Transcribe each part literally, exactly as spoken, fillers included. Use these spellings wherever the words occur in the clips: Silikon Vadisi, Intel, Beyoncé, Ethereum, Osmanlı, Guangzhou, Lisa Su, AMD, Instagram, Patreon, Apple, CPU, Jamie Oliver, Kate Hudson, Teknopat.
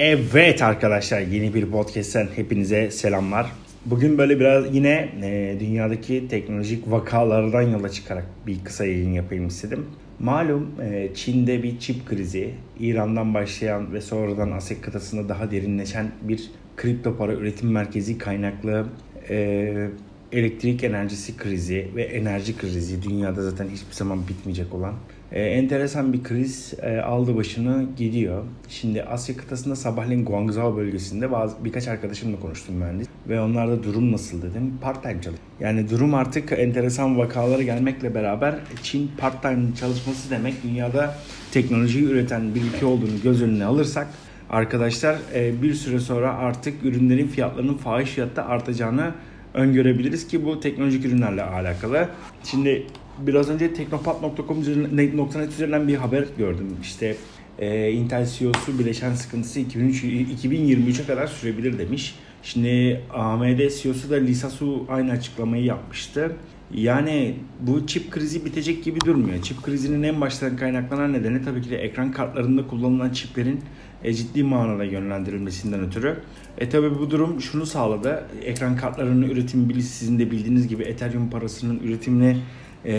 Evet arkadaşlar, yeni bir podcast'ten hepinize selamlar. Bugün böyle biraz yine e, dünyadaki teknolojik vakalardan yola çıkarak bir kısa yayın yapayım istedim. Malum e, Çin'de bir çip krizi, İran'dan başlayan ve sonradan Asya kıtasında daha derinleşen bir kripto para üretim merkezi kaynaklı e, elektrik enerjisi krizi ve enerji krizi, dünyada zaten hiçbir zaman bitmeyecek olan Ee, enteresan bir kriz e, aldı başını gidiyor. Şimdi Asya kıtasında sabahleyin Guangzhou bölgesinde bazı birkaç arkadaşımla konuştum mühendis ve onlar da durum nasıl dedim. Part time çalış. Yani durum artık enteresan vakalara gelmekle beraber Çin part time çalışması demek, dünyada teknolojiyi üreten bir ülke olduğunu göz önüne alırsak arkadaşlar e, bir süre sonra artık ürünlerin fiyatlarının fahiş fiyatta artacağını öngörebiliriz ki bu teknolojik ürünlerle alakalı. Şimdi biraz önce teknopat nokta com üzerinden, üzerinden bir haber gördüm. İşte e, Intel C E O'su bileşen sıkıntısı iki bin yirmi üçe kadar sürebilir demiş. Şimdi A M D C E O'su da Lisa Su aynı açıklamayı yapmıştı. Yani bu çip krizi bitecek gibi durmuyor. Çip krizinin en baştan kaynaklanan nedeni tabii ki de ekran kartlarında kullanılan çiplerin e, ciddi manada yönlendirilmesinden ötürü. E tabii bu durum şunu sağladı. Ekran kartlarının üretimi, sizin de bildiğiniz gibi Ethereum parasının üretimini E,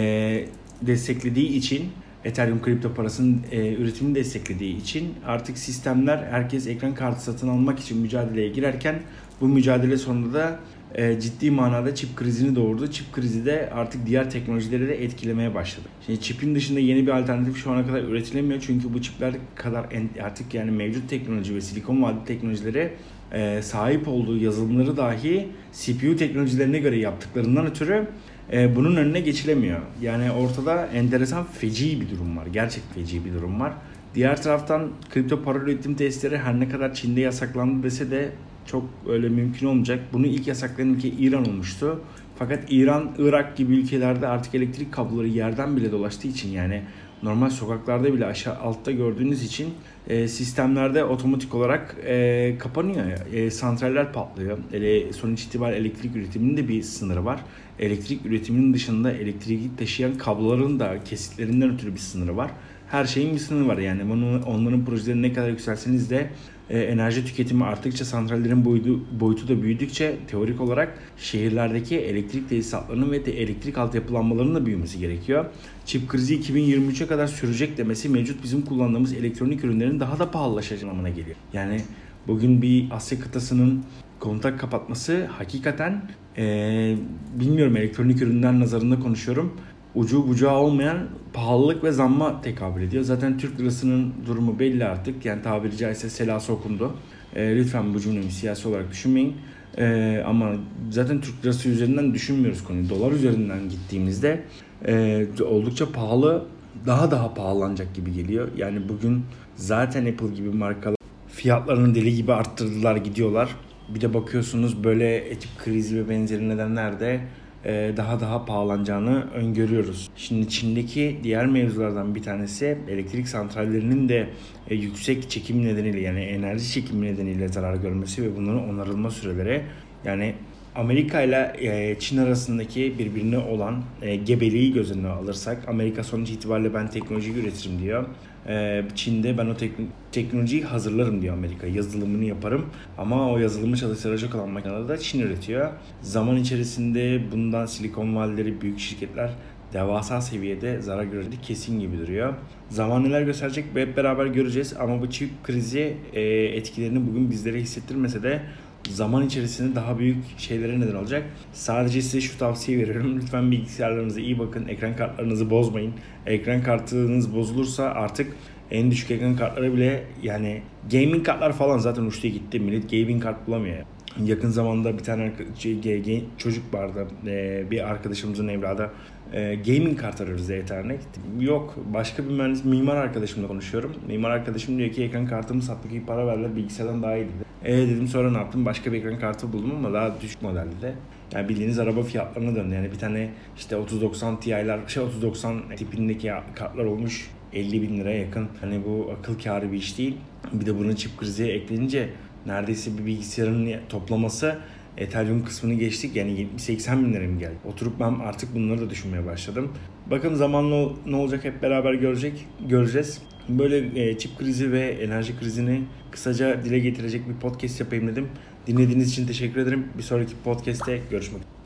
desteklediği için, Ethereum kripto parasının e, üretimini desteklediği için artık sistemler, herkes ekran kartı satın almak için mücadeleye girerken bu mücadele sonunda da e, ciddi manada çip krizini doğurdu. Çip krizi de artık diğer teknolojileri de etkilemeye başladı. Şimdi çipin dışında yeni bir alternatif şu ana kadar üretilemiyor çünkü bu çipler kadar en, artık yani mevcut teknoloji ve Silikon Vadisi teknolojileri e, sahip olduğu yazılımları dahi C P U teknolojilerine göre yaptıklarından ötürü bunun önüne geçilemiyor. Yani ortada enteresan, feci bir durum var. Gerçek feci bir durum var. Diğer taraftan kripto para üretim testleri her ne kadar Çin'de yasaklandı dese de çok öyle mümkün olmayacak. Bunu ilk yasaklayan ülke İran olmuştu. Fakat İran, Irak gibi ülkelerde artık elektrik kabloları yerden bile dolaştığı için, yani normal sokaklarda bile aşağı altta gördüğünüz için e, sistemlerde otomatik olarak e, kapanıyor. E, santraller patlıyor. Ele, sonuç itibariyle elektrik üretiminin de bir sınırı var. Elektrik üretiminin dışında elektriği taşıyan kabloların da kesitlerinden ötürü bir sınırı var. Her şeyin bir sınırı var. Yani bunu, onların projeleri ne kadar yükselseniz de e, enerji tüketimi arttıkça, santrallerin boyutu, boyutu da büyüdükçe teorik olarak şehirlerdeki elektrik tesisatlarının ve de elektrik altyapılanmalarının da büyümesi gerekiyor. Çip krizi iki bin yirmi üçe kadar sürecek demesi mevcut bizim kullandığımız elektronik ürünlerin daha da pahalılaşacağı anlamına geliyor. Yani bugün bir Asya kıtasının kontak kapatması hakikaten e, bilmiyorum, elektronik ürünler nazarında konuşuyorum, ucu bucağı olmayan pahalılık ve zamma tekabül ediyor. Zaten Türk lirasının durumu belli artık. Yani tabiri caizse selası okundu. E, lütfen bu cümlemi siyasi olarak düşünmeyin. E, ama zaten Türk lirası üzerinden düşünmüyoruz konuyu. Dolar üzerinden gittiğimizde e, oldukça pahalı, daha daha pahalanacak gibi geliyor. Yani bugün zaten Apple gibi markalar fiyatlarını deli gibi arttırdılar, gidiyorlar. Bir de bakıyorsunuz böyle çip krizi ve benzeri nedenlerde daha daha pahalanacağını öngörüyoruz. Şimdi Çin'deki diğer mevzulardan bir tanesi elektrik santrallerinin de yüksek çekim nedeniyle, yani enerji çekimi nedeniyle zarar görmesi ve bunların onarılma süreleri. Yani Amerika ile Çin arasındaki birbirine olan gebeliği göz önüne alırsak, Amerika sonuç itibariyle ben teknolojiyi üretirim diyor. Çin'de ben o tekn- teknolojiyi hazırlarım diyor Amerika. Yazılımını yaparım ama o yazılımı çalıştıracak olan makineleri de Çin üretiyor. Zaman içerisinde bundan Silikon Vadileri, büyük şirketler devasa seviyede zarar görecek kesin gibi duruyor. Zaman neler gösterecek hep beraber göreceğiz ama bu çip krizi etkilerini bugün bizlere hissettirmese de zaman içerisinde daha büyük şeylere neden olacak. Sadece size şu tavsiye veriyorum. Lütfen bilgisayarlarınıza iyi bakın. Ekran kartlarınızı bozmayın. Ekran kartınız bozulursa artık en düşük ekran kartları bile, yani gaming kartlar falan zaten uçtu gitti. Millet gaming kart bulamıyor. Yakın zamanda bir tane çocuk vardı. Bir arkadaşımızın evladı. Gaming kart arıyoruz Ethernet. Yok. Başka bir mühendis, mimar arkadaşımla konuşuyorum. Mimar arkadaşım diyor ki ekran kartımı sattık, iyi para verdiler, bilgisayardan daha iyiydi. E dedim, sonra ne yaptım? Başka bir ekran kartı buldum ama daha düşük modelde de. Yani bildiğiniz araba fiyatlarına döndü. Yani bir tane işte otuz doksan Ti'ler, şey otuz doksan tipindeki kartlar olmuş elli bin liraya yakın. Hani bu akıl kârı bir iş değil. Bir de bunun çip krizi eklenince neredeyse bir bilgisayarın toplaması Ethereum kısmını geçtik, yani yetmiş seksen bin lira mı geldi? Oturup ben artık bunları da düşünmeye başladım. Bakın zamanla ne olacak hep beraber görecek, göreceğiz. Böyle çip krizi ve enerji krizini kısaca dile getirecek bir podcast yapayım dedim. Dinlediğiniz için teşekkür ederim. Bir sonraki podcast'te görüşmek üzere.